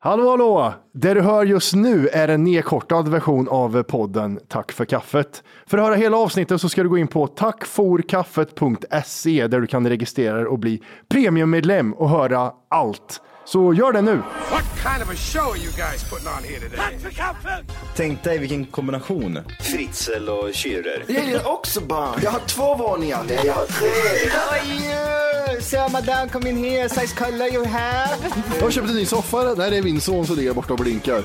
Hallå, hallå! Det du hör just nu är en nedkortad version av podden Tack för kaffet. För att höra hela avsnittet så ska du gå in på tackforkaffet.se där du kan registrera dig och bli premiummedlem och höra allt. Så gör det nu! What kind of a show are you guys putting on here today? Tack för kaffet! Tänk dig vilken kombination. Fritzel och Kyrer. Jag är också barn. Jag har 2 våningar. Nej, jag har 3. Så madame, kom in här. Size color you have. Jag har köpt en ny soffa. Nej, det är min son som ligger borta och blinkar.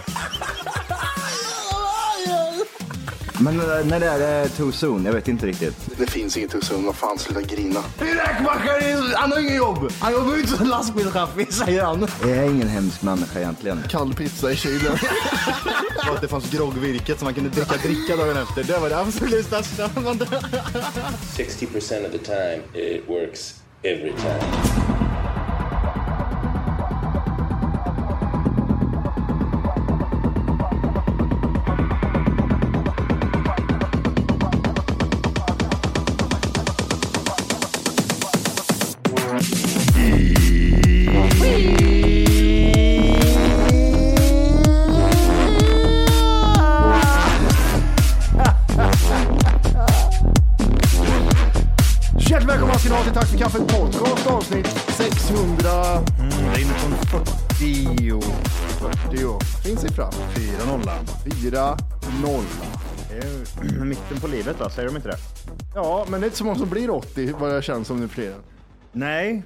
Men när det är too soon, jag vet inte riktigt. Det finns inget too soon, vad fan, sluta grina. Räkmackare, han har ingen jobb. Han jobbar ut som lastbilschaffis, säger han. Jag är ingen hemsk människa egentligen. Kall pizza i kylen. Att det fanns groggvirket som man kunde dricka dagen efter. Det var det absolut största. 60% of the time it works every time. Tack för kaffet podcast avsnitt 600. Det är inne på 40. Fin siffra. 4-0. Det är mitten på livet, va? Säger de inte det? Ja, men det är inte så många som blir 80, vad jag känner som nu för. Nej.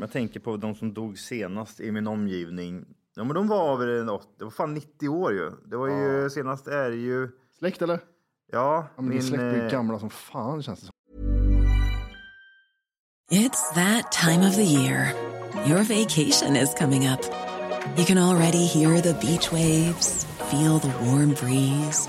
Jag tänker på de som dog senast i min omgivning. Ja, men de var över 80. Det var fan 90 år ju. Det var ju senast är ju... Släkt, eller? Ja. Men min släkt är gamla som fan, känns det som. It's that time of the year. Your vacation is coming up. You can already hear the beach waves, feel the warm breeze,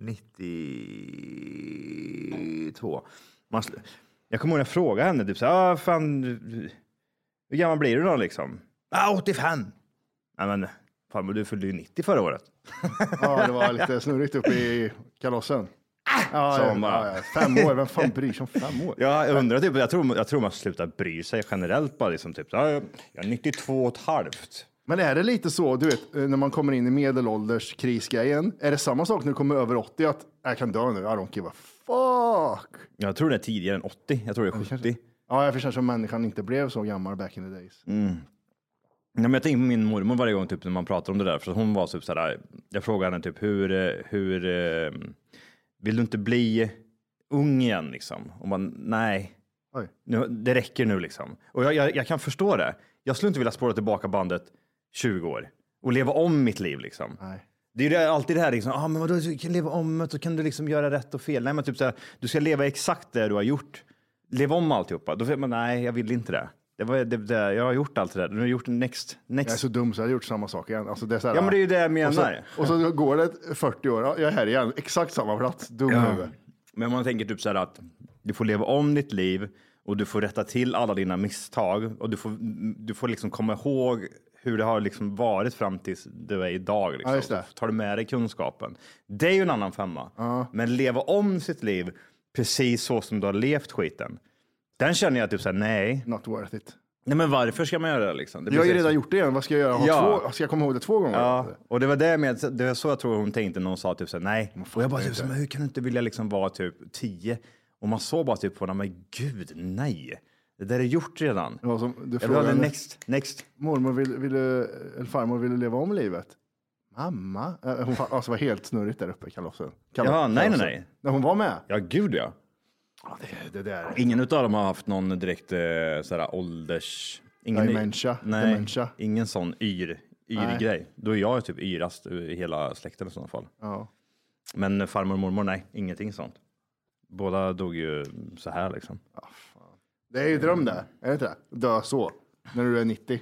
92. Jag kommer ihåg att fråga henne typ så här, fan, hur gammal blir du då liksom? 85. Nej, men farmor, du fyllde ju 90 förra året. Ja, det var lite snurrigt upp i kalossen. Ja, 5 år, vem fan bryr sig om 5 år? Ja, jag undrar typ, jag tror man slutar bry sig generellt bara liksom typ så här, jag är 92,5. Men är det lite så, du vet, när man kommer in i medelålderskrisgrejen, är det samma sak när du kommer över 80 att jag kan dö nu, I don't give a fuck? Jag tror det är tidigare än 80, jag tror det är 70. Ja, jag förstår som människan inte blev så gammal back in the days. Mm. Ja, men jag tänker på min mormor varje gång typ, när man pratar om det där, för hon var typ så här, jag frågade henne typ, hur vill du inte bli ung igen liksom? Och man, nej, nu, det räcker nu liksom. Och jag kan förstå det. Jag skulle inte vilja spåra tillbaka bandet 20 år och leva om mitt liv liksom. Nej. Det är ju alltid det här liksom, men vadå, du kan leva om, så kan du liksom göra rätt och fel. Nej, men typ så här, du ska leva exakt det du har gjort. Leva om alltihopa. Då säger man, nej, jag vill inte det. Det var det jag har gjort allt det där. Nu har gjort next. Jag är så dum så jag har gjort samma sak igen. Alltså, det är så här, ja, men det är ju det jag menar. Och så går det 40 år, jag är här igen, exakt samma plats, dum huvud. Men man tänker typ så här att du får leva om ditt liv och du får rätta till alla dina misstag och du får liksom komma ihåg hur det har liksom varit fram tills du är idag. Liksom. Ja, tar du med dig kunskapen. Det är ju en annan femma. Men leva om sitt liv precis så som du har levt skiten. Den känner jag typ såhär, nej. Not worth it. Nej, men varför ska man göra det liksom? Jag har ju redan gjort det igen. Vad ska jag göra? Ska jag komma ihåg det 2 gånger? Ja, och det var det med, det var så jag tror hon tänkte när hon sa typ såhär, nej. Och jag bara typ såhär, men hur kan du inte vilja liksom vara typ 10? Och man såg bara typ på honom, men gud, nej. Det där är gjort redan. Ja, du frågade, next. Mormor eller farmor ville leva om livet. Mamma? Hon alltså, var helt snurrigt där uppe i kalossen. Ja, nej. När hon var med? Ja, gud ja. Ja, det där. Ingen utav dem har haft någon direkt sådär ålders... Ingen dementia. Nej, dementia. Ingen sån grej. Då är jag typ yrast i hela släkten i sådana fall. Ja. Men farmor och mormor, nej. Ingenting sånt. Båda dog ju så här liksom. Ja, fan. Det är ju dröm där. Är det inte det? Dö så. När du är 90.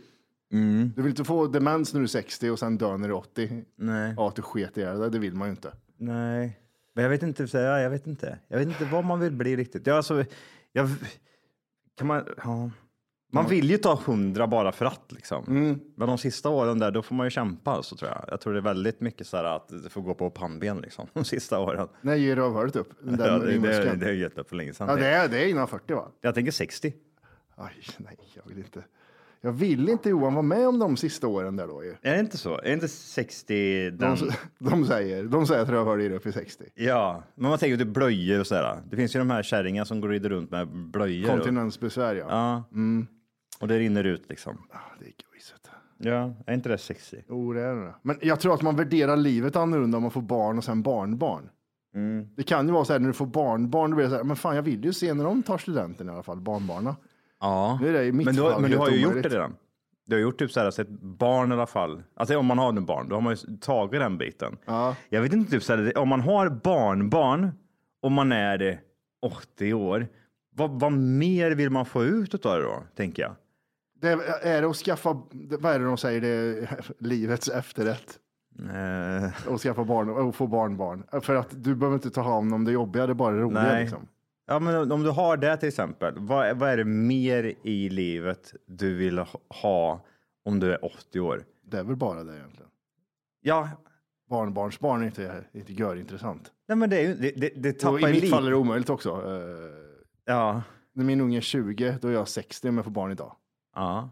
Mm. Du vill inte få demens när du är 60 och sen dö när du är 80. Nej. Ja, att du sket i det. Det vill man ju inte. Nej. Men jag vet inte. Jag vet inte vad man vill bli riktigt. Ja, alltså, kan man... Ja. Man vill ju ta 100 bara för att liksom. Mm. Men de sista åren där, då får man ju kämpa så tror jag. Jag tror det är väldigt mycket så här att det får gå på pannben liksom de sista åren. Nej, ger du avhört upp? Ja, det är gett upp för länge sedan. Ja, det är innan 40 va? Jag tänker 60. Aj, nej, jag vill inte. Jag vill inte Johan vara med om de sista åren där då ju. Är det inte så? Är det inte 60? De säger att jag hörde det upp i 60. Ja, men man tänker att det blöjer och sådär. Det finns ju de här kärringar som går rider runt med blöjor. Kontinensbesvär, ja. Ja. Mm. Och det rinner ut liksom. Ah, det är gojset. Ja, är inte det sexy? Jo, det är det. Men jag tror att man värderar livet annorlunda om man får barn och sen barnbarn. Mm. Det kan ju vara så här, när du får barnbarn då blir det så här, men fan jag vill ju se när de tar studenten i alla fall, barnbarna. Ja, det är det, men du har ju gjort det redan. Du har gjort typ så här, sett barn i alla fall. Alltså om man har en barn, då har man ju tagit den biten. Ja. Jag vet inte typ så här, om man har barnbarn och man är 80 år, vad mer vill man få ut utav det då, tänker jag? Är det att skaffa, vad är det de säger, det livets efterrätt? Och skaffa barn och få barnbarn. För att du behöver inte ta hand om det jobbiga, det är bara det roliga. Nej. Liksom. Ja, men om du har det till exempel, vad är det mer i livet du vill ha om du är 80 år? Det är väl bara det egentligen. Ja. Barnbarnsbarn är inte gör intressant. Nej, men det är ju, det tappar i mitt fall är det omöjligt också. Ja. När min unge är 20, då är jag 60 om jag får barn idag. Ja.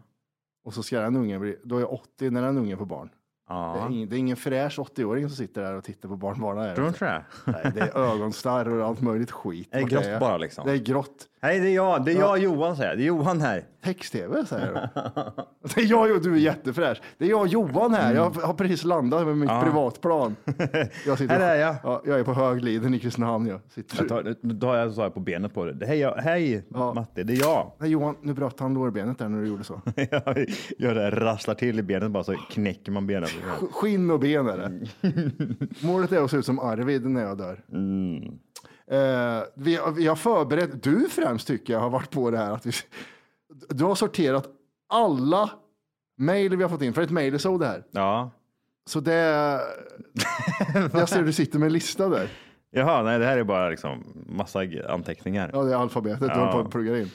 Och så ska den ungen bli, då är jag 80 när den ungen får barn. Ja. Det är ingen fräsch 80-åring som sitter där och tittar på barnbarnen. Tror du inte det? Nej, det är ögonstarr och allt möjligt skit. Det är grått bara liksom. Det är grått. Nej, det är jag Johan säger. Det är Johan här. Text-tv säger du. Det är jag och du är jättefräsch. Det är jag Johan här. Jag har precis landat med mitt privatplan. Här är jag. Ja, jag är på Högliden i Kristinehamn. Då har jag så här på benet på det. Hej, Matte, det är jag. Nej, Johan, nu bröt han lårbenet där när du gjorde så. Jag rasslar till i benet bara så knäcker man benet. Skinn och ben är det. Målet är att se ut som Arvid när jag dör. Mm. Jag förberett, du främst tycker jag har varit på det här att du har sorterat alla mejl vi har fått in, för ett mejl är så det här. Ja. Så det jag ser du sitter med en lista där. Jaha, nej det här är bara liksom massa anteckningar. Ja, det är alfabetet du håller på att plugga in.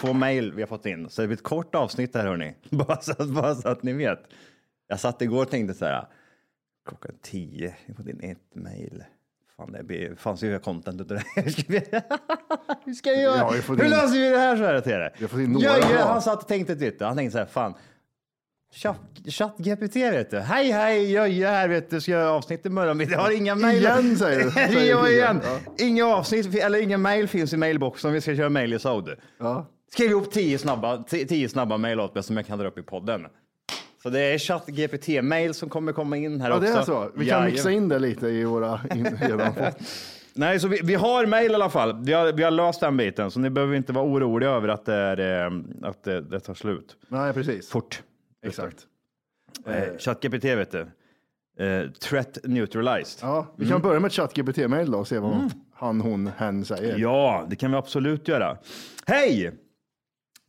Två mejl vi har fått in. Så det blir ett kort avsnitt här hörni. Bara så att ni vet. Jag satt igår och tänkte så här. 10:00. Jag har fått in ett mejl. Fan det fanns ju content utav det här. Hur ska jag göra? Hur löser vi det här så här till det? Han satt och tänkte lite. Han tänkte så här. Fan. ChatGPT vet du. Hej. Jag här vet du. Ska jag göra avsnitt imorgon. Vi har inga mejl. Igen säger du. Jag igen. Ja. Inga avsnitt. Eller inga mejl finns i mejlboxen. Vi ska köra mejl i Saudi. Ja. Skriv ihop 10 snabba mejl åt mig som jag kan dra upp i podden. Så det är ChatGPT-mejl som kommer komma in här också. Ja, det är så. Vi kan mixa in det lite i våra... Nej, så vi har mejl i alla fall. Vi har löst den biten. Så ni behöver inte vara oroliga över att det tar slut. Nej, precis. Fort. Exakt. ChatGPT vet du. Threat neutralized. Ja, vi kan börja med ett ChatGPT-mejl då och se vad han, hon, hen säger. Ja, det kan vi absolut göra. Hej!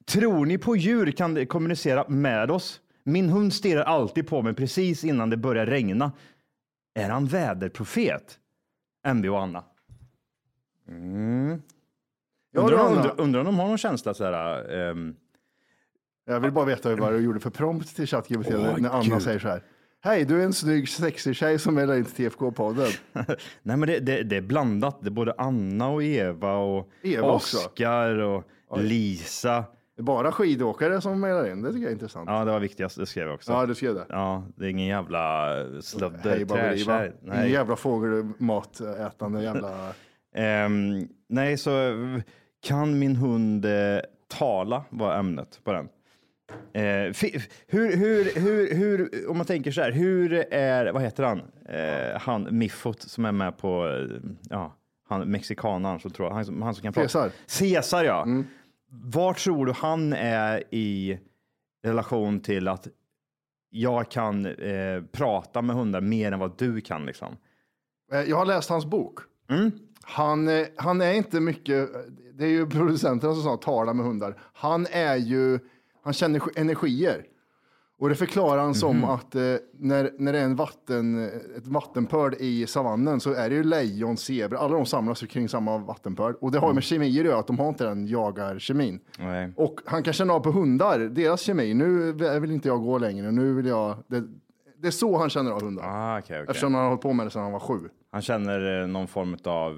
Tror ni på djur kan kommunicera med oss? Min hund stirrar alltid på mig precis innan det börjar regna. Är han väderprofet? MB och Anna. Mm. Undrar om de har någon känsla så här... Jag vill bara veta vad du gjorde för prompt till ChatGPT när Anna säger så här. Hej, du är en snygg sexig tjej som är inte TFK-podden. Nej, men det är blandat. Det är både Anna och Eva och Oskar och Lisa. Bara skidåkare som mejlar in, det tycker jag är intressant. Ja, det var viktigast, det skrev jag också. Ja, du skrev det. Ja, det är ingen jävla slödder, träskär. Ingen jävla fågelmatätande jävla... nej, så kan min hund tala var ämnet på den. Hur, om man tänker så här, hur är, vad heter han? Han, Miffot, som är med på, ja, han, mexikanaren, så tror jag, han som kan prata. Cesar, ja. Mm. Var tror du han är i relation till att jag kan prata med hundar mer än vad du kan, liksom? Jag har läst hans bok. Mm. Han är inte mycket, det är ju producenterna som sa tala med hundar. Han känner energier. Och det förklarar han som att när det är ett vattenpöl i savannen, så är det ju lejon, zebra, alla de samlas ju kring samma vattenpöl. Och det har ju med kemier att göra, att de har inte den jagarkemin. Nej. Och han kan känna av på hundar, deras kemi. Nu vill inte jag gå längre, nu vill jag... Det är så han känner av hundar. Ah, okay. Eftersom han har hållit på med det sedan han var 7. Han känner någon form av...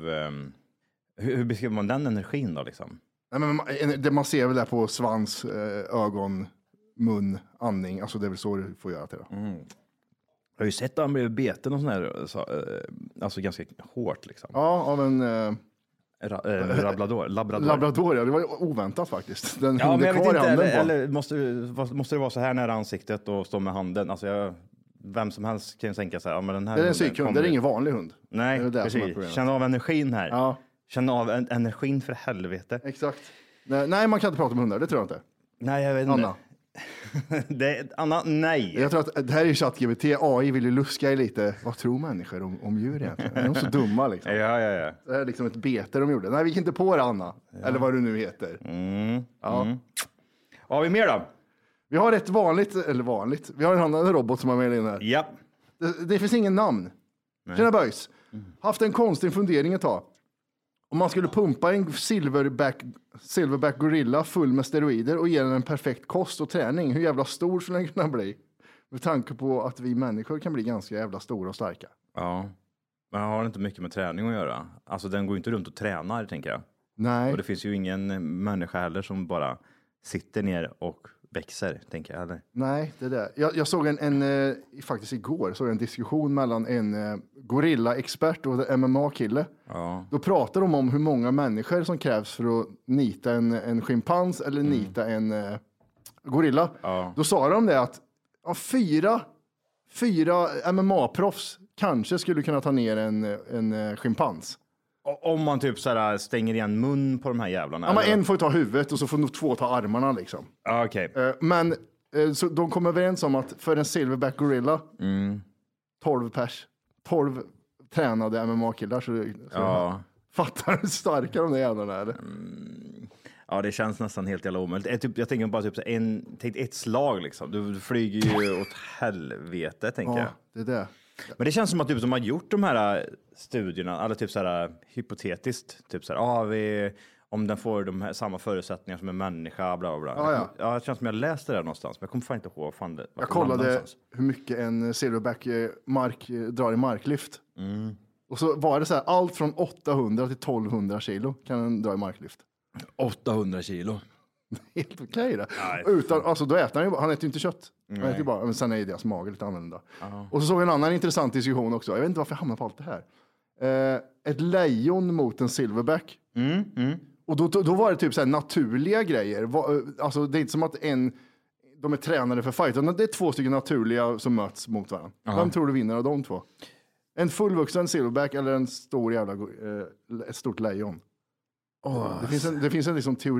hur beskriver man den energin då, liksom? Nej, men man ser väl där på svans, ögon... mun, andning, alltså det är väl så du får göra till det. Mm. Jag har ju sett att han blev beten och sån här, alltså ganska hårt, liksom. Ja, av en... labrador, ja, det var oväntat faktiskt. Den ja, men jag vet inte, eller måste det vara så här nära ansiktet och stå med handen? Alltså vem som helst kan ju tänka så här, ja, men den här... Det är en psykhund, det är ingen vanlig hund. Nej, det precis. Känn av energin här. Ja. Känn av energin, för helvete. Exakt. Nej, man kan inte prata med hundar, det tror jag inte. Nej, jag vet inte. Anna. Nej. Jag tror att det här är ju ChatGPT. AI vill ju luska i lite. Vad tror människor om djur egentligen? Är de så dumma, liksom? Ja. Det är liksom ett bete de gjorde. Nej, vi gick inte på det, Anna. Ja. Eller vad du nu heter. Vad har vi mer då? Vi har ett vanligt. Vi har en annan robot som har med in här. Ja. Det finns ingen namn. Nej. Tjena Böjs. Haft en konstig fundering ett tag. Om man skulle pumpa en silverback gorilla full med steroider och ge den en perfekt kost och träning, hur jävla stor skulle den kunna bli? Med tanke på att vi människor kan bli ganska jävla stora och starka. Ja, men jag har inte mycket med träning att göra. Alltså den går inte runt och tränar, tänker jag. Nej. Och det finns ju ingen människa heller som bara sitter ner och växer, tänker jag. Eller? Nej, det där. Jag såg en faktiskt igår, såg en diskussion mellan en gorilla-expert och en MMA-kille. Ja. Då pratar de om hur många människor som krävs för att nita en schimpans eller nita en gorilla. Ja. Då sa de det att fyra MMA-proffs kanske skulle kunna ta ner en schimpans. Om man typ så här stänger igen mun på de här jävlarna. Ja, men en får ta huvudet och så får nog två ta armarna, liksom. Ah, okej. Okay. Men så de kommer överens om att för en silverback gorilla 12 tränade MMA-killar. Så fattar du starka de där jävlarna, eller? Mm. Ja, det känns nästan helt jävla omöjligt. Jag tänker bara typ ett slag, liksom. Du flyger ju åt helvete, tänker jag. Ja, det är det. Men det känns som att typ, de har gjort de här studierna, eller typ så här hypotetiskt, typ så här, om den får de här samma förutsättningar som en människa, bla bla bla. Ja. Ja, det känns som jag läste det någonstans, men jag kommer fan inte ihåg fan det. Jag kollade hur mycket en silverback drar i marklyft. Mm. Och så var det så här, allt från 800 till 1200 kilo kan den dra i marklyft. 800 kilo. Helt okej då. Utan, alltså, då äter han äter ju inte kött. Han äter ju bara, men sen är ju deras mage lite annorlunda. Och så såg jag en annan intressant diskussion också. Jag vet inte varför jag hamnar på allt det här. Ett lejon mot en silverback. Och då var det typ så här naturliga grejer. Alltså det är inte som att de är tränade för fight, utan det är två stycken naturliga som möts mot varandra. Vem tror du vinner av de två? En fullvuxen silverback eller en stor jävla ett stort lejon? Det finns en liksom teori.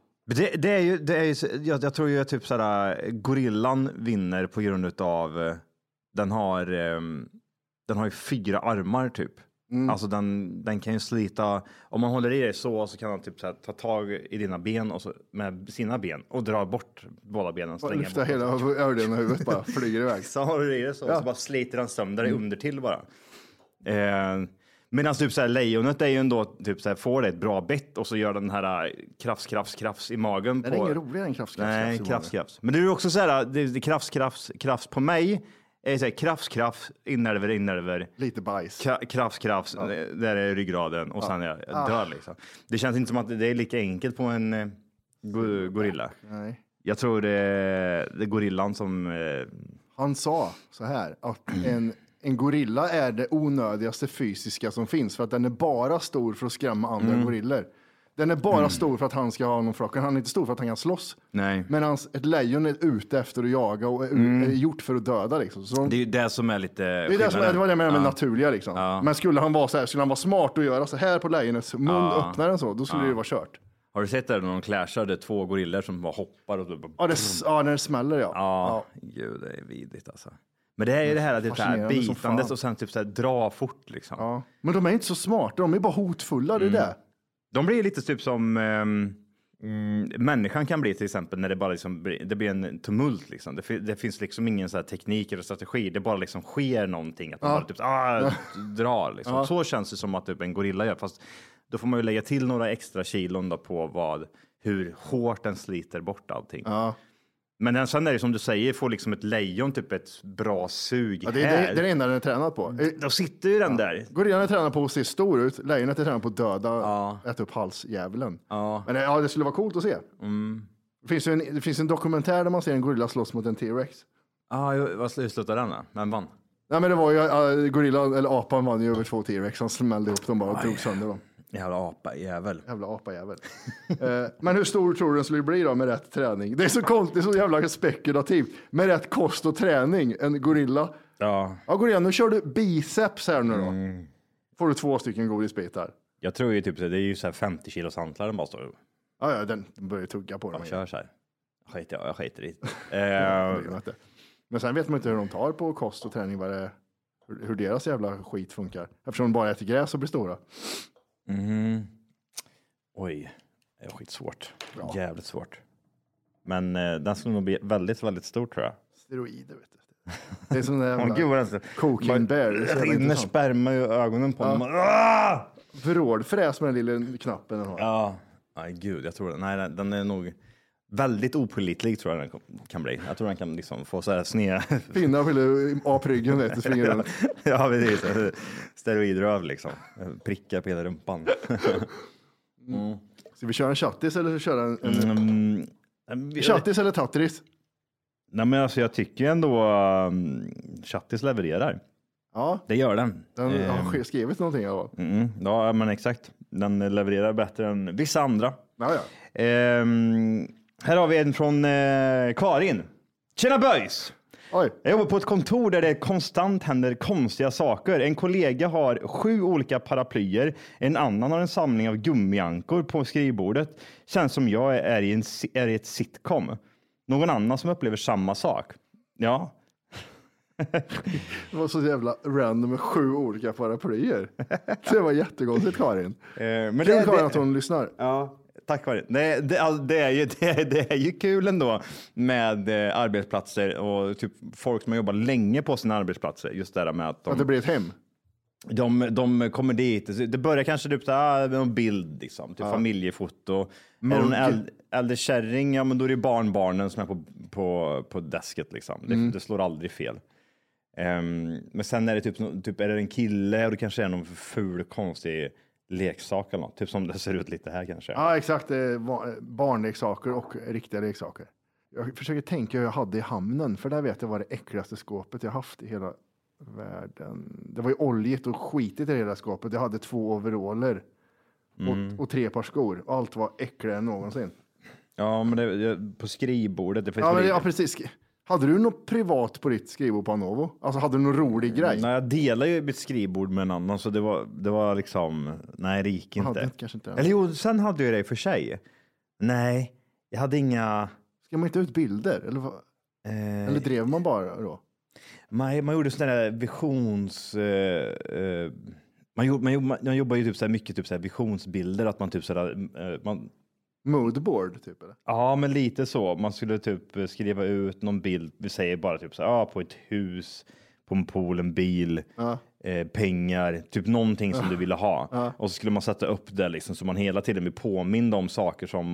jag tror ju typ sådär gorillan vinner på grund utav den har ju 4 armar typ. Mm. Alltså den kan ju slita, om man håller i det så kan den typ såhär ta tag i dina ben och så, med sina ben och dra bort båda benen och slänga bort hela öronen och huvudet bara flyger iväg. Så håller du i det så, ja. Så bara sliter den sönder dig under till bara. Medan typ så här lejonet är ju ändå typ så här, får det ett bra bett och så gör den här krafts i magen. Det är ingen roligare än krafts. Men det är ju också så här, det krafts på mig är så här, krafts innerver lite bajs. Krafts ja. Där är ryggraden och sen jag dör liksom. Det känns inte som att det är lika enkelt på en gorilla. Nej. Jag tror det är gorillan som han sa så här att en gorilla är det onödigaste fysiska som finns. För att den är bara stor för att skrämma andra gorillor. Den är bara stor för att han ska ha någon flocken. Han är inte stor för att han kan slåss. Nej. Men ett lejon är ute efter att jaga och är gjort för att döda. Liksom. Så det är ju det som är lite skillnaden. Det var det jag menade med naturliga. Liksom. Ja. Men skulle han vara smart och göra så här på lejonets mun, öppnar den så, då skulle det ju vara kört. Har du sett där när de clashade 2 gorillor som bara hoppar? Och bara... Ja, när det smäller, ja. Gud, det är vidrigt alltså. Men det är ju det här att det är bitandes och sen typ så här dra fort liksom. Ja. Men de är inte så smarta, de är bara hotfulla, det är det. De blir lite typ som människan kan bli till exempel när det bara liksom det blir en tumult liksom. Det finns liksom ingen så här teknik eller strategi, det bara liksom sker någonting att de bara typ drar liksom. Ja. Så känns det som att typ en gorilla gör, fast då får man ju lägga till några extra kilon då på hur hårt den sliter bort allting. Ja. Men sen är det som du säger, får liksom ett lejon typ ett bra sug här. Det är det enda den är tränad på. Då sitter ju den där. Gorillan är tränad på att se stor ut. Lejonet är tränad på att döda, äta upp halsjävlen. Ja. Men det skulle vara coolt att se. Mm. Det finns en dokumentär där man ser en gorilla slåss mot en T-Rex. Vad slutade den då? Vem vann? Nej, men det var ju gorillan, eller apan vann ju över 2 T-Rex. Han smällde upp dem bara och drog sönder dem. Jävla apajävel. Men hur stor tror du den skulle bli då med rätt träning? Det är så konstigt, det är så jävla spekulativt. Med rätt kost och träning, en gorilla. Ja gorillan, nu kör du biceps här nu då. Får du 2 godisbitar. Jag tror ju typ det är ju så här 50 kilos hantlar den bara står. Ja, den börjar tugga på den. Kör så här. Jag skiter i det. Men sen vet man inte hur de tar på kost och träning, hur deras jävla skit funkar. Eftersom de bara äter gräs och blir stora. Oj, det är skitsvårt. Bra. Jävligt svårt. Men den skulle nog bli väldigt, väldigt stor tror jag. Steroider, vet du. Det är som den jävla cooking bear. Det rinner sperma i ögonen på honom. Vrålfräs med den lilla knappen den har. Ja, nej gud, jag tror det. Nej, den är nog väldigt opålitlig tror jag den kan bli. Jag tror den kan liksom få så här snea. Pinnar vill apryggen vet du, svingar den. Ja, precis. Steroidröv liksom. Prickar på hela rumpan. Ska vi köra en chattis eller köra en chattis eller tatris? Nej, men alltså jag tycker ändå chattis levererar. Ja. Det gör den. Den har skrivit någonting av. Ja, men exakt. Den levererar bättre än vissa andra. Ja. Här har vi en från Karin. Tjena boys! Oj. Jag jobbar på ett kontor där det konstant händer konstiga saker. En kollega har 7 olika paraplyer. En annan har en samling av gummiankor på skrivbordet. Känns som jag är i ett sitcom. Någon annan som upplever samma sak. Ja. Det var så jävla random med 7 olika paraplyer. Det var jättegångligt Karin. Men det är Karin att hon lyssnar. Ja. Tack Karin. Det är ju kul ändå med arbetsplatser och typ folk som har jobbat länge på sina arbetsplatser. Just det där med att... att det blir ett hem. De kommer dit. Det börjar kanske typ med en bild, liksom, typ familjefoto. Är hon äldre kärring, ja men då är det barnbarnen som är på desket liksom. Det slår aldrig fel. Men sen är det typ är det en kille och det kanske är någon ful konstig... leksaker eller något, typ som det ser ut lite här kanske. Ja, exakt. Barnleksaker och riktiga leksaker. Jag försöker tänka hur jag hade i hamnen. För där vet jag var det äckligaste skåpet jag haft i hela världen. Det var ju oljigt och skitigt i hela skåpet. Jag hade 2 overaller och 3 par skor. Allt var äckligare än någonsin. Ja, men det, på skrivbordet. Det finns ja, precis. Hade du något privat på ditt skrivbord på Anovo? Alltså hade du någon rolig grej? Nej, jag delade ju mitt skrivbord med en annan. Så det var liksom... Nej, det gick inte. Hade kanske inte. Eller jo, sen hade jag det för sig. Nej, jag hade inga... Ska man inte ut bilder? Eller drev man bara då? Man gjorde sådana där visions... Man jobbar ju typ så här mycket typ så här visionsbilder. Att man typ så där... Moodboard typ eller? Ja, men lite så. Man skulle typ skriva ut någon bild. Vi säger bara typ så här, på ett hus, på en pool, en bil, pengar. Typ någonting som du ville ha. Och så skulle man sätta upp det liksom. Så man hela tiden blir påmind om saker som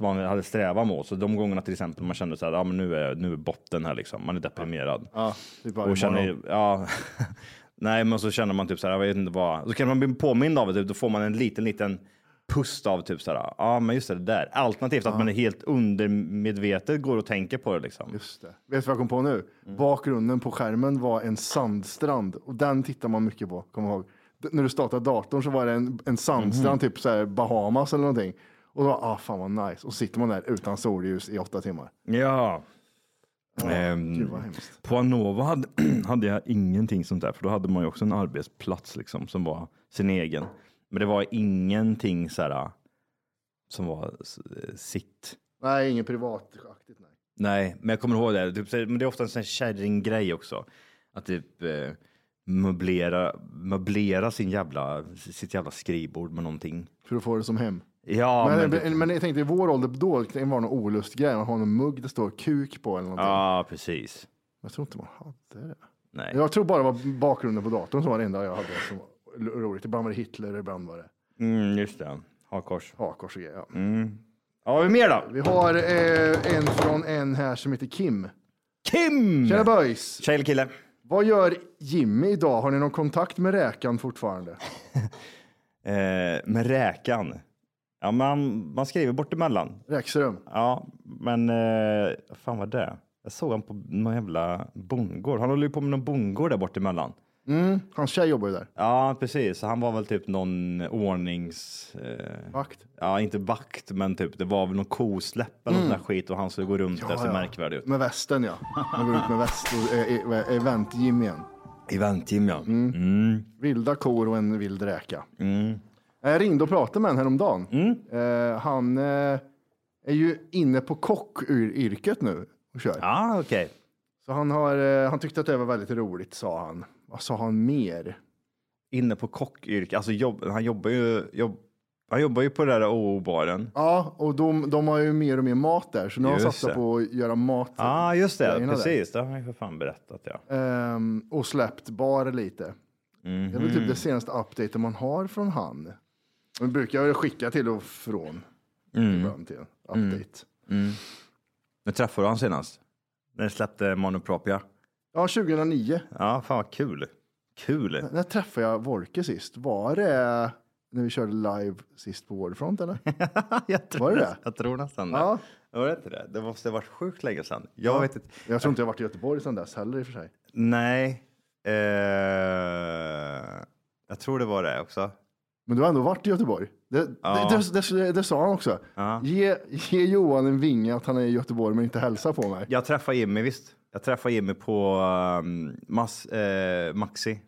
man hade strävat mot. Så de gångerna till exempel man kände så här, men nu är botten här liksom. Man är deprimerad. Ja, typ och känner, nej, men så känner man typ så här, jag vet inte vad. Så kan man bli påmind av det typ. Då får man en liten pust av typ sådär, men just det där. Alternativt att man är helt undermedvetet går och tänker på det liksom. Just det. Vet du vad jag kom på nu? Bakgrunden på skärmen var en sandstrand. Och den tittar man mycket på, kom ihåg. När du startade datorn så var det en sandstrand, typ såhär Bahamas eller någonting. Och då var fan vad nice. Och sitter man där utan solljus i 8 timmar. Ja. Gud vad hemskt. På Anova hade jag ingenting sånt där. För då hade man ju också en arbetsplats liksom, som var sin egen. Men det var ingenting såhär som var sitt. Nej, ingen privataktigt, nej. Nej, men jag kommer ihåg det. Typ, men det är ofta en sån här kärringgrej också. Att typ möblera sitt jävla skrivbord med någonting. För att få det som hem. Ja, men jag tänkte i vår ålder då kan det vara någon olustgrej. Man har någon mugg det står kuk på eller någonting. Ja, precis. Jag tror inte man hade det. Nej. Jag tror bara det var bakgrunden på datorn som var det enda jag hade som var roligt. Ibland var det Hitler, ibland var det... just det. Hakors och grejer, ja. Ja, vi mer då? Vi har en från en här som heter Kim. Kim! Tjena boys! Tjena kille. Vad gör Jimmy idag? Har ni någon kontakt med räkan fortfarande? Med räkan? Ja, man skriver bort emellan. Räksrum? Ja, men... fan vad det? Jag såg han på någon jävla bongård. Han håller ju på med någon bongård där bort emellan. Hans tjej jobbar ju där. Ja, precis. Han var väl typ någon ordnings... vakt? Ja, inte vakt, men typ det var väl någon kosläpp eller någon skit och han skulle gå runt där så märkvärdig ut. Med västen, ja. Han går runt med väst och eventgym igen. Eventgym, ja. Vilda kor och en vild räka. Jag ringde och pratade med en häromdagen. Han är ju inne på kockyrket nu och kör. Ja, okej. Så han tyckte att det var väldigt roligt, sa han. Vad sa han mer? Inne på kockyrket. Alltså han jobbar ju på den där O-baren. Ja, och de har ju mer och mer mat där. Så nu har han satsat på att göra mat. Ja, just det. Precis. Där. Det har jag för fan berättat, ja. Och släppt bar lite. Det är väl typ det senaste updaten man har från han. Man brukar ju skicka till och från. Till update. När träffade han senast? När släppte Monopropia? Ja, 2009. Ja, fan vad kul. När träffade jag Volke sist? Var det när vi körde live sist på Wordfront, eller? Jag tror nästan det. Ja. Jag vet inte det. Det måste ha varit sjukt länge sedan. Jag vet inte. Jag tror inte jag har varit i Göteborg sedan dess heller i och för sig. Nej. Jag tror det var det också. Men du har ändå varit i Göteborg. Det sa han också. Ge Johan en vinge att han är i Göteborg men inte hälsar på mig. Jag träffar Jimmy, visst. Jag träffade Jimmy på Maxi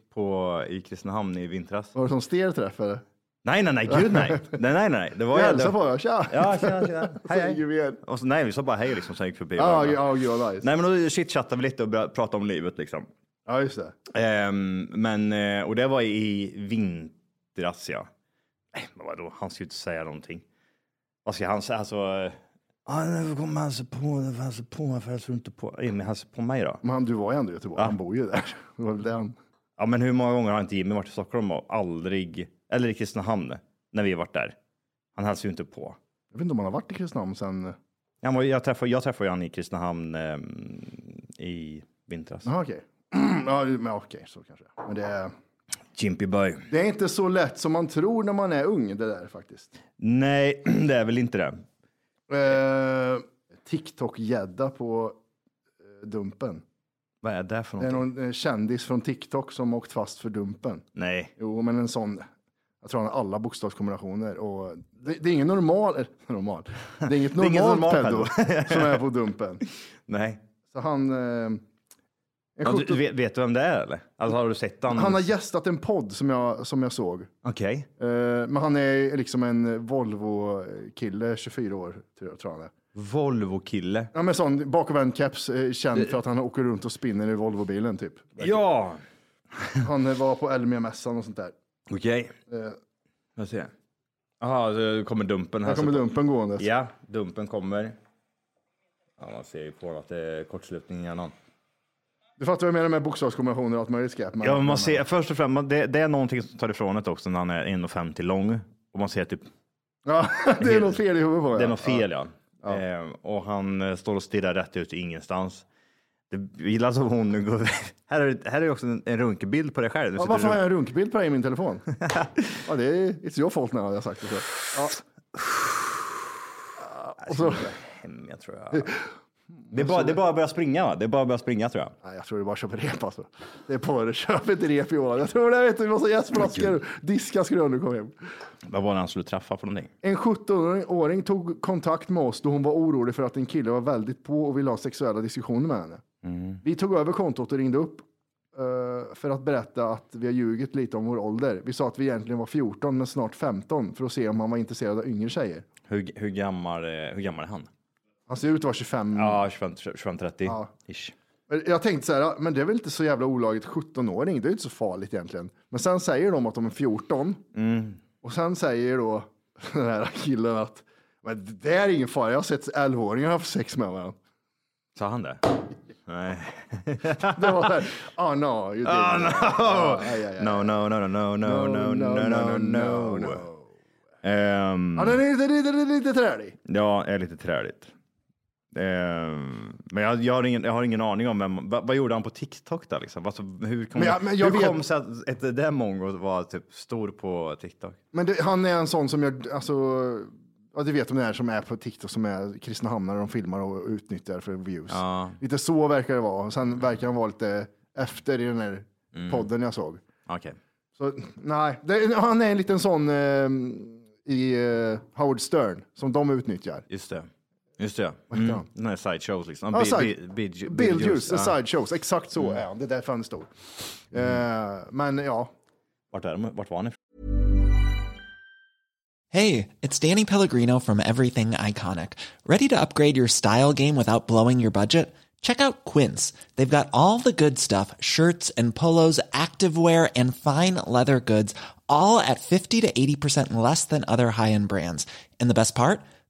i Kristinehamn i vintras. Var det som stelträff eller? Nej, gud nej. Nej. Det var hälsade på jag, tja. Ja, tjena. Hej. Och så, nej, vi sa bara hej liksom, så gick förbi. Nice. Nej, men då chitchattade vi lite och började prata om livet liksom. Ja, just det. Och det var i vintras, ja. Men vadå, han skulle inte säga någonting. Vad ska han säga? Alltså... nu kommer han ser på mig för jag tror inte på... Jimmy, han ser på mig då. Men du var ju ändå i Göteborg, han bor ju där. Ja, men hur många gånger har inte Jimmy varit i Stockholm och aldrig... Eller i Kristinehamn, när vi har varit där. Han hälsar ju inte på. Jag vet inte om han har varit i Kristinehamn sen... Ja, jag träffade ju han i Kristinehamn i vintras. Ja, okej. Så kanske. Men det är... Jimpy boy. Det är inte så lätt som man tror när man är ung, det där faktiskt. Nej, det är väl inte det. TikTok-gädda på dumpen. Vad är det för någonting? Det är någon kändis från TikTok som åkt fast för dumpen. Nej. Jo, men en sån... Jag tror han har alla bokstavskombinationer. Och det är ingen normal. Det är inget normalt pedo som är på dumpen. Nej. Så han... vet du vem det är eller? Alltså, har du sett han? Han har gästat en podd som jag såg. Okej. Okay. Men han är liksom en Volvo-kille, 24 år tror jag det är. Volvo-kille? Ja, men sån bakovänkeps känd för att han åker runt och spinner i Volvo-bilen typ. Verkligen. Ja! Han var på Elmia-mässan och sånt där. Okej. Okay. Jag ser. Jaha, så kommer dumpen här. Här kommer dumpen gående. Ja, dumpen kommer. Ja, man ser ju på att det är kortslutning igenom. Du fattar ju mer med bokstavskombinationer och allt möjligt skräp. Ja, man ser först och främst, det är någonting som tar ifrån det också när han är 1,50 lång. Och man ser typ... Ja, det är något fel i huvudet på det. Det är något fel, ja. Och han står och stirrar rätt ut ingenstans. Det gillar så hon går... Här är också en runkbild på dig själv. Ja, varför har jag en runkbild på dig i min telefon? Ja, det är... It's your fault när jag har sagt det så. Ja. Och så... Hem, jag tror jag... Det är bara att börja springa va? Det är bara att börja springa tror jag. Nej, jag tror det är bara att köpa rep alltså. Det är bara att köpa ett rep i år. Jag tror det, vet du. Vi måste gästflaskor. Diska skulle jag nu komma hem. Vad var det han skulle träffa för någonting? En 17-åring tog kontakt med oss då hon var orolig för att en kille var väldigt på och ville ha sexuella diskussioner med henne. Mm. Vi tog över kontot och ringde upp för att berätta att vi har ljugit lite om vår ålder. Vi sa att vi egentligen var 14 men snart 15 för att se om han var intresserad av yngre tjejer. Hur gammal är han? Han ser ut att vara 25... Ja, 25-30. Ja. Jag tänkte så här, men det är väl inte så jävla olagligt 17-åring. Det är ju inte så farligt egentligen. Men sen säger de att de är 14. Mm. Och sen säger då den här killen att men det är ingen fara. Jag har sett 11-åringar haft sex med varandra. Sa han det? Nej. Det var där. Oh no, you did. Oh no. Yeah. No. Ja, det är lite träligt. Ja, är lite träligt. Men jag har ingen aning om vem, vad gjorde han på TikTok där liksom? Alltså, hur kom så att det mongo var typ stor på TikTok? Men han är en sån som gör, alltså, ja, du vet om det är som är på TikTok som är kristna hamnare, de filmar och utnyttjar för views. Ja. Lite så verkar det vara. Sen verkar han vara lite efter i den här podden jag såg. Okay. Så nej, han är en liten sån i Howard Stern som de utnyttjar. Just det. Nej, sideshows liksom. Bildljus, sideshows. Exakt så är han. Det är därför han är stor. Men ja. Vart var han? Hey, it's Danny Pellegrino from Everything Iconic. Ready to upgrade your style game without blowing your budget? Check out Quince. They've got all the good stuff, shirts and polos, activewear and fine leather goods, all at 50 to 80% less than other high-end brands. And the best part?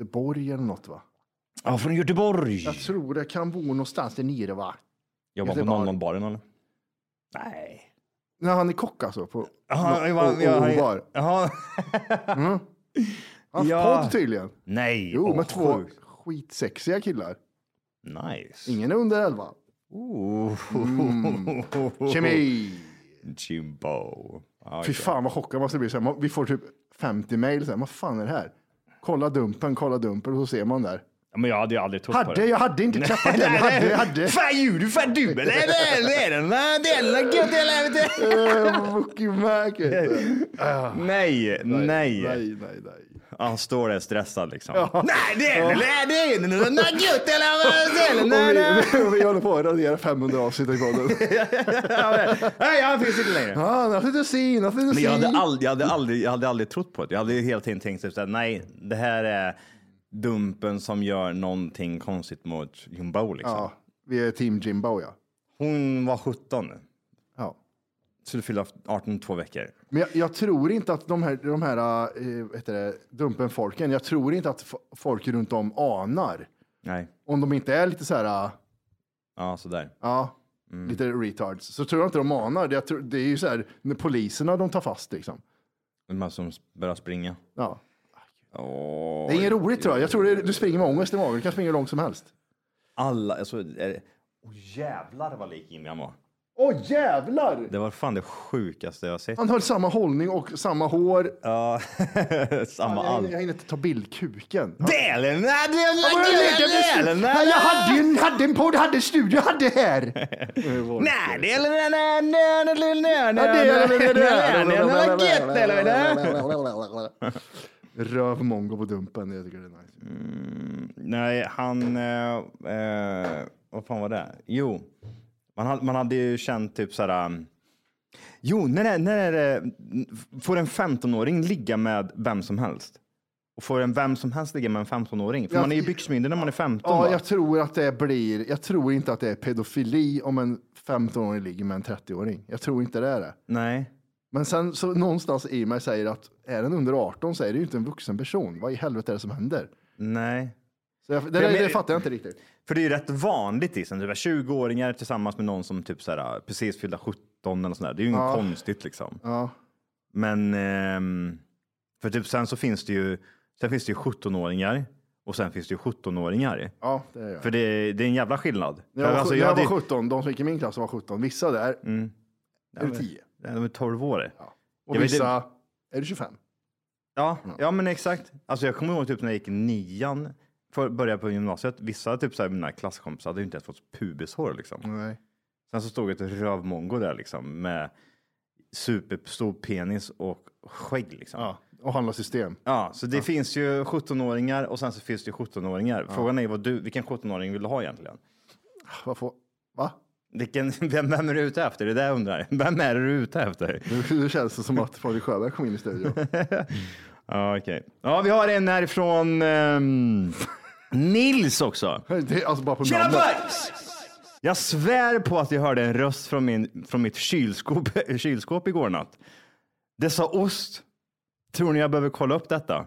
Göteborg eller något va? Ja, från Göteborg. Jag tror det kan bo någonstans där nere va? Jobbar på Londonbaren eller? Nej. Nej, han är kock alltså på bar. Jaha. Mm. Han podd tydligen. Nej. Jo, med två skitsexiga killar. Nice. Ingen under 11. Kemi. Jimbo. Fy fan vad chockad man ska bli. Vi får typ 50 mejl. Vad fan är det här? Kolla dumpen, och så ser man där. Men jag hade ju aldrig trott på det. Jag hade inte klappat den. Jag hade. Fan ju, du fan du. Nej. Han står där stressad liksom. Ja. Nej, det är det är något eller vi håller på att radera 500 avsnitt i podden. Nej, han finns inte längre. Ja, han finns inte. Men jag hade aldrig trott på det. Jag hade ju hela tiden tänkt typ så här, nej, det här är dumpen som gör någonting konstigt mot Jimbo liksom. Ja, vi är team Jimbo, ja. Hon var 17 nu. Ja. Skulle fylla 18 2 veckor. Men jag tror inte att de här dumpenfolken, jag tror inte att folk runt om anar. Nej. Om de inte är lite så här ja, så där. Ja. Mm. Lite retards. Så tror jag inte de anar. Det är ju så här när poliserna de tar fast liksom. De som börjar springa. Ja. Oh, det är inget roligt tror jag. Jag tror du springer med ångest i magen. Du kan springa långt som helst. Alla, alltså... jävlar vad lik Jimmy han var. Jävlar! Det var fan det sjukaste jag har sett. Han har samma hållning och samma hår. Ja, samma allt. Jag hinner inte ta bildkuken. Delen! Jag hade en podd, hade studio, hade här. Nej, delen. Rövmongo på dumpen, jag tycker det är nice. Nej, han... vad fan var det? Jo, man hade ju känt typ såhär... Jo, när får en 15-åring ligga med vem som helst? Och får en vem som helst ligga med en 15-åring? För man är ju byxmyndig när man är 15. Ja, va? Jag tror att det blir... Jag tror inte att det är pedofili om en 15-åring ligger med en 30-åring. Jag tror inte det är det. Nej. Men sen så någonstans i mig säger att är den under 18 så är det ju inte en vuxen person. Vad i helvete är det som händer? Nej. Så det fattar jag inte riktigt. För det är ju rätt vanligt liksom. Typ 20-åringar tillsammans med någon som typ så här, precis fyllda 17 eller sådär. Det är ju inget konstigt liksom. Ja. Men för typ sen finns det ju 17-åringar. Och sen finns det ju 17-åringar. Ja, det är det. För det är en jävla skillnad. Jag var 17. De som gick i min klass var 17. Vissa där är 10. De är 12 år. Ja. Och vissa är det 25. Ja, ja men exakt. Alltså jag kommer ihåg typ när jag gick i 9:an. För att börja på gymnasiet, vissa typ så här, mina klasskompisar hade ju inte ens fått pubishår liksom. Nej. Sen så stod ett rövmongo där liksom med superstor penis och skägg liksom. Ja, och handla system. Ja, så det finns ju 17-åringar och sen så finns det ju 17-åringar. Ja. Frågan är vilken 17-åring vill du ha egentligen? Varför? Va? Vem är du ute efter? Det där jag undrar. Vem är du ute efter? Det känns det som att Fredrik Sjöberg kom in i studion. Ja, okej. Ja, vi har en här från Nils också. Det är alltså bara på tjena boys! Jag svär på att jag hörde en röst från mitt kylskåp igår natt. Det sa ost. Tror ni jag behöver kolla upp detta?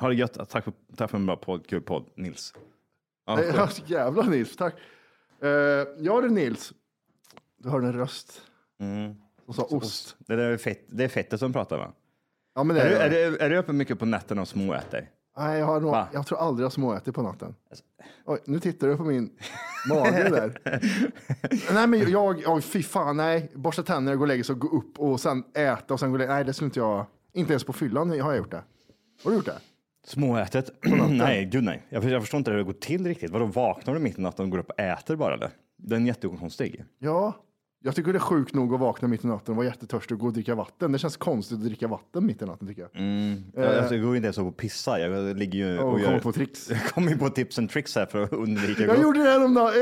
Ha det gött. Tack för en bra kul podd, Nils. Ja, jävla Nils, tack. Ja, det är Nils. Du hörde en röst. Och sa ost. Det där är fett. Det är fettet som pratar, va? Ja, men är du uppe mycket på natten och småäter? Nej, jag tror aldrig jag småäter på natten. Oj, nu tittar du på min mage där. Nej, men jag fy fan, nej. Borsta tänderna och gå och lägga sig och gå upp och sen äta och sen gå lägga. Nej, det skulle inte jag. Inte ens på fyllan har jag gjort det. Har du gjort det? Småätet? Nej, gud nej. Jag förstår inte hur det går till riktigt. Vadå, vaknar du mitt i natten och går upp och äter bara eller? Det är en jättekonstig. Ja. Jag tycker det är sjukt nog att vakna mitt i natten och vara jättetörstig och gå och dricka vatten. Det känns konstigt att dricka vatten mitt i natten tycker jag. Jag går inte ens upp och pissa. Jag ligger ju och gör... kommer på tips and tricks här för att undvika. Jag gjorde det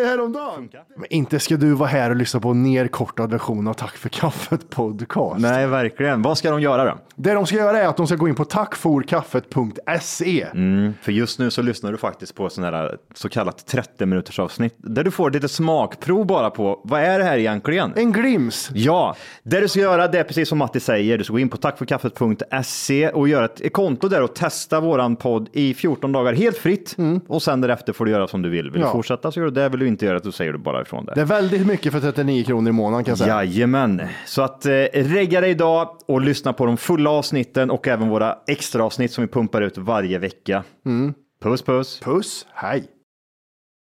häromdagen. Men inte ska du vara här och lyssna på en nerkortad version av Tack för kaffet podcast. Nej, verkligen. Vad ska de göra då? Det de ska göra är att de ska gå in på tackforkaffet.se. För just nu så lyssnar du faktiskt på sån här så kallat 30 minuters avsnitt där du får lite smakprov bara på vad är det här egentligen? En glims. Ja, det du ska göra det är precis som Matti säger. Du ska gå in på tackforkaffet.se och göra ett konto där och testa våran podd i 14 dagar helt fritt. Och sen därefter får du göra som du vill. Vill du fortsätta så gör du det. Vill du inte göra det så säger du bara ifrån det. Det är väldigt mycket för 39 kronor i månaden kan jag säga. Jajamän. Så att regga dig idag och lyssna på de fulla avsnitten och även våra extra avsnitt som vi pumpar ut varje vecka. Puss, puss. Puss, hej.